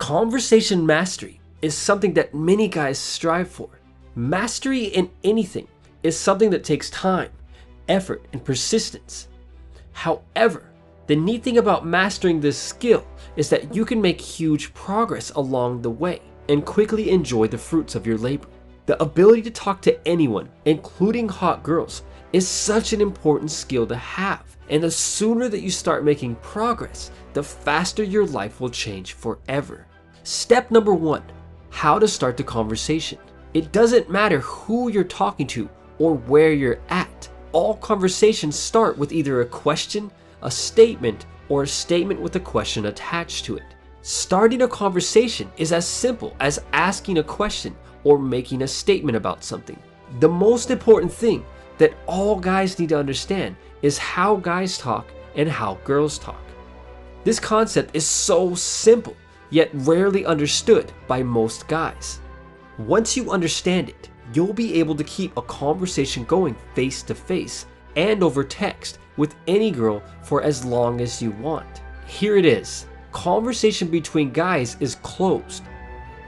Conversation mastery is something that many guys strive for. Mastery in anything is something that takes time, effort, and persistence. However, the neat thing about mastering this skill is that you can make huge progress along the way and quickly enjoy the fruits of your labor. The ability to talk to anyone, including hot girls, is such an important skill to have, and the sooner that you start making progress, the faster your life will change forever. Step number 1, how to start the conversation. It doesn't matter who you're talking to or where you're at. All conversations start with either a question, a statement, or a statement with a question attached to it. Starting a conversation is as simple as asking a question or making a statement about something. The most important thing that all guys need to understand is how guys talk and how girls talk. This concept is so simple, yet rarely understood by most guys. Once you understand it, you'll be able to keep a conversation going face to face and over text with any girl for as long as you want. Here it is. Conversation between guys is closed.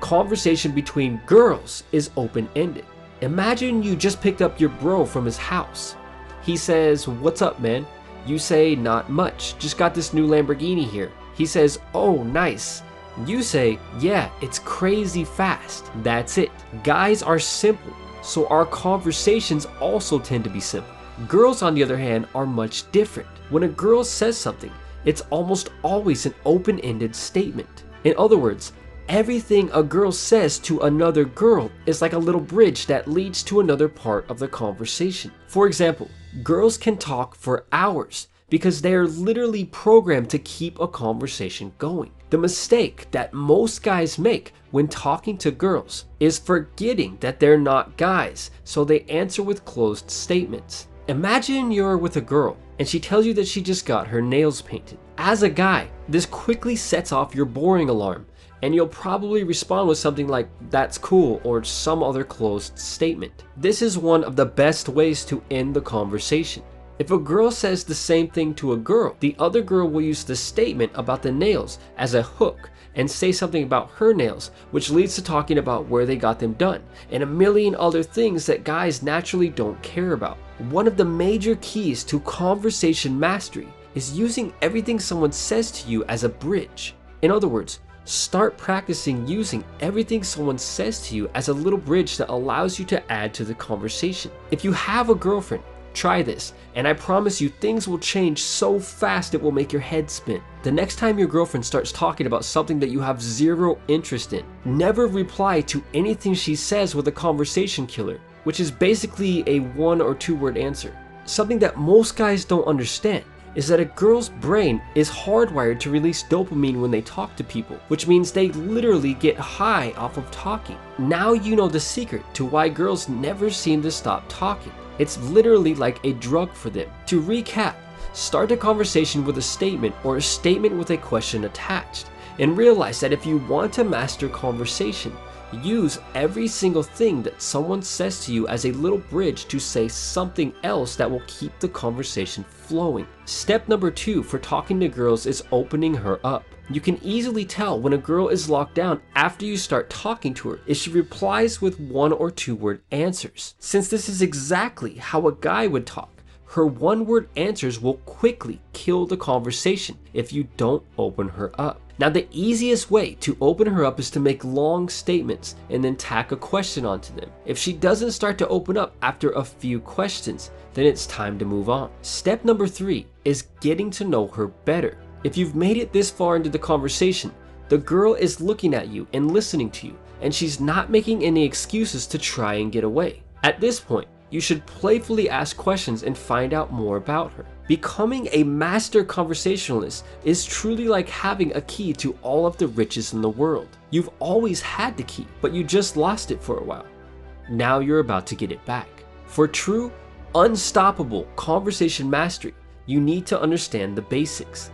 Conversation between girls is open-ended. Imagine you just picked up your bro from his house. He says, "What's up, man?" You say, "Not much. Just got this new Lamborghini here." He says, "Oh, nice." You say, "Yeah, it's crazy fast." That's it. Guys are simple, so our conversations also tend to be simple. Girls, on the other hand, are much different. When a girl says something, it's almost always an open-ended statement. In other words, everything a girl says to another girl is like a little bridge that leads to another part of the conversation. For example, girls can talk for hours because they are literally programmed to keep a conversation going. The mistake that most guys make when talking to girls is forgetting that they're not guys, so they answer with closed statements. Imagine you're with a girl and she tells you that she just got her nails painted. As a guy, this quickly sets off your boring alarm, and you'll probably respond with something like, "That's cool," or some other closed statement. This is one of the best ways to end the conversation. If a girl says the same thing to a girl, the other girl will use the statement about the nails as a hook and say something about her nails, which leads to talking about where they got them done, and a million other things that guys naturally don't care about. One of the major keys to conversation mastery is using everything someone says to you as a bridge. In other words, start practicing using everything someone says to you as a little bridge that allows you to add to the conversation. If you have a girlfriend, try this, and I promise you things will change so fast it will make your head spin. The next time your girlfriend starts talking about something that you have zero interest in, never reply to anything she says with a conversation killer, which is basically a 1 or 2 word answer. Something that most guys don't understand is that a girl's brain is hardwired to release dopamine when they talk to people, which means they literally get high off of talking. Now you know the secret to why girls never seem to stop talking. It's literally like a drug for them. To recap, start a conversation with a statement or a statement with a question attached, and realize that if you want to master conversation, use every single thing that someone says to you as a little bridge to say something else that will keep the conversation flowing. Step number 2 for talking to girls is opening her up. You can easily tell when a girl is locked down after you start talking to her if she replies with 1 or 2 word answers. Since this is exactly how a guy would talk, her 1 word answers will quickly kill the conversation if you don't open her up. Now, the easiest way to open her up is to make long statements and then tack a question onto them. If she doesn't start to open up after a few questions, then it's time to move on. Step number 3 is getting to know her better. If you've made it this far into the conversation, the girl is looking at you and listening to you, and she's not making any excuses to try and get away. At this point, you should playfully ask questions and find out more about her. Becoming a master conversationalist is truly like having a key to all of the riches in the world. You've always had the key, but you just lost it for a while. Now you're about to get it back. For true, unstoppable conversation mastery, you need to understand the basics.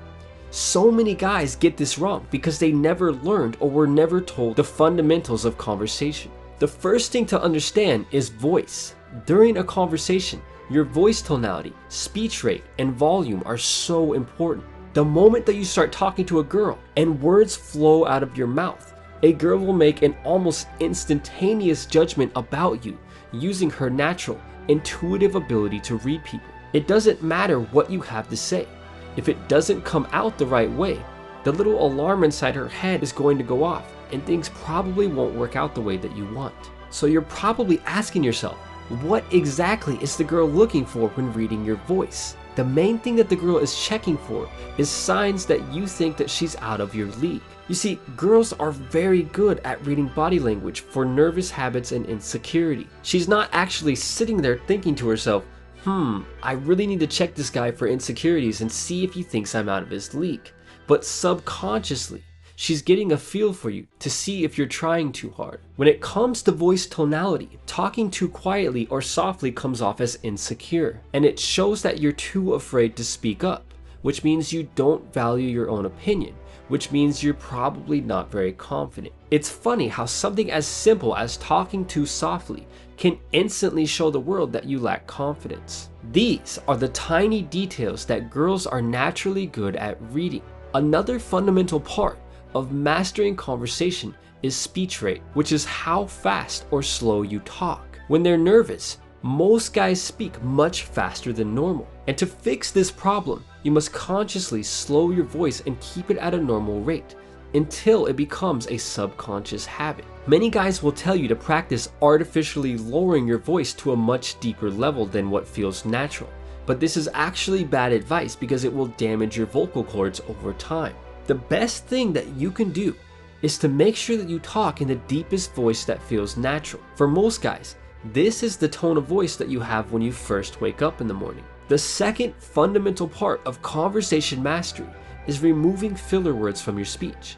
So many guys get this wrong because they never learned or were never told the fundamentals of conversation. The first thing to understand is voice. During a conversation, your voice tonality, speech rate, and volume are so important. The moment that you start talking to a girl and words flow out of your mouth, a girl will make an almost instantaneous judgment about you using her natural, intuitive ability to read people. It doesn't matter what you have to say. If it doesn't come out the right way, the little alarm inside her head is going to go off and things probably won't work out the way that you want. So you're probably asking yourself, what exactly is the girl looking for when reading your voice? The main thing that the girl is checking for is signs that you think that she's out of your league. You see, girls are very good at reading body language for nervous habits and insecurity. She's not actually sitting there thinking to herself, I really need to check this guy for insecurities and see if he thinks I'm out of his league. But subconsciously, she's getting a feel for you to see if you're trying too hard. When it comes to voice tonality, talking too quietly or softly comes off as insecure, and it shows that you're too afraid to speak up, which means you don't value your own opinion, which means you're probably not very confident. It's funny how something as simple as talking too softly can instantly show the world that you lack confidence. These are the tiny details that girls are naturally good at reading. Another fundamental part of mastering conversation is speech rate, which is how fast or slow you talk. When they're nervous, most guys speak much faster than normal. And to fix this problem, you must consciously slow your voice and keep it at a normal rate until it becomes a subconscious habit. Many guys will tell you to practice artificially lowering your voice to a much deeper level than what feels natural. But this is actually bad advice because it will damage your vocal cords over time. The best thing that you can do is to make sure that you talk in the deepest voice that feels natural. For most guys, this is the tone of voice that you have when you first wake up in the morning. The second fundamental part of conversation mastery is removing filler words from your speech.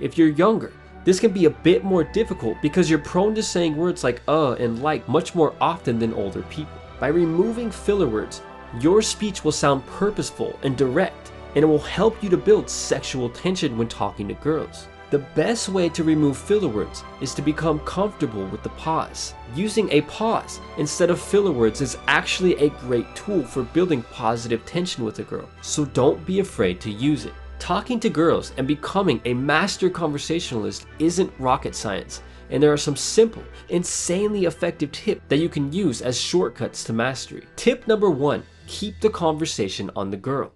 If you're younger, this can be a bit more difficult because you're prone to saying words like and like much more often than older people. By removing filler words, your speech will sound purposeful and direct, and it will help you to build sexual tension when talking to girls. The best way to remove filler words is to become comfortable with the pause. Using a pause instead of filler words is actually a great tool for building positive tension with a girl, so don't be afraid to use it. Talking to girls and becoming a master conversationalist isn't rocket science, and there are some simple, insanely effective tips that you can use as shortcuts to mastery. Tip number 1, keep the conversation on the girl.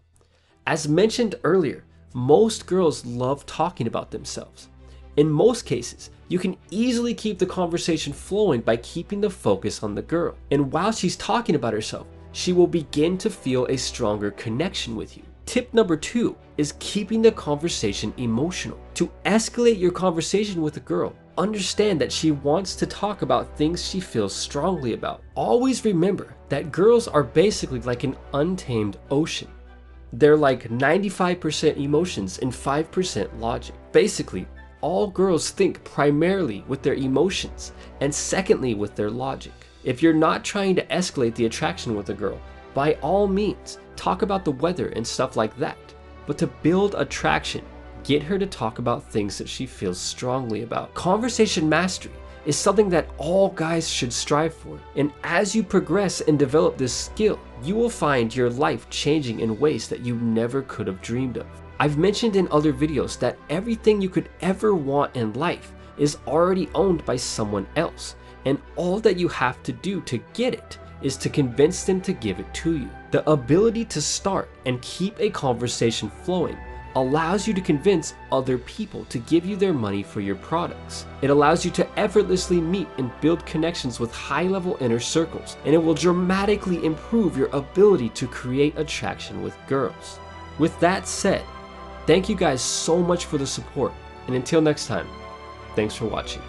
As mentioned earlier, most girls love talking about themselves. In most cases, you can easily keep the conversation flowing by keeping the focus on the girl. And while she's talking about herself, she will begin to feel a stronger connection with you. Tip number 2 is keeping the conversation emotional. To escalate your conversation with a girl, understand that she wants to talk about things she feels strongly about. Always remember that girls are basically like an untamed ocean. They're like 95% emotions and 5% logic. Basically, all girls think primarily with their emotions and secondly with their logic. If you're not trying to escalate the attraction with a girl, by all means, talk about the weather and stuff like that. But to build attraction, get her to talk about things that she feels strongly about. Conversation mastery is something that all guys should strive for. And as you progress and develop this skill, you will find your life changing in ways that you never could have dreamed of. I've mentioned in other videos that everything you could ever want in life is already owned by someone else, and all that you have to do to get it is to convince them to give it to you. The ability to start and keep a conversation flowing allows you to convince other people to give you their money for your products. It allows you to effortlessly meet and build connections with high-level inner circles, and it will dramatically improve your ability to create attraction with girls. With that said, thank you guys so much for the support, and until next time, thanks for watching.